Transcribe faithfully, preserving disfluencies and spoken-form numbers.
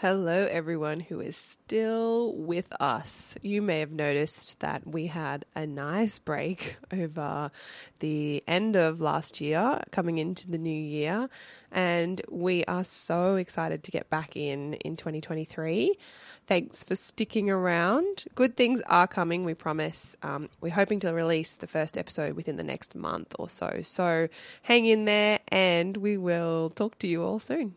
Hello, everyone who is still with us. You may have noticed that we had a nice break over the end of last year, coming into the new year, and we are so excited to get back in in twenty twenty-three. Thanks for sticking around. Good things are coming, we promise. Um, we're hoping to release the first episode within the next month or so, so hang in there and we will talk to you all soon.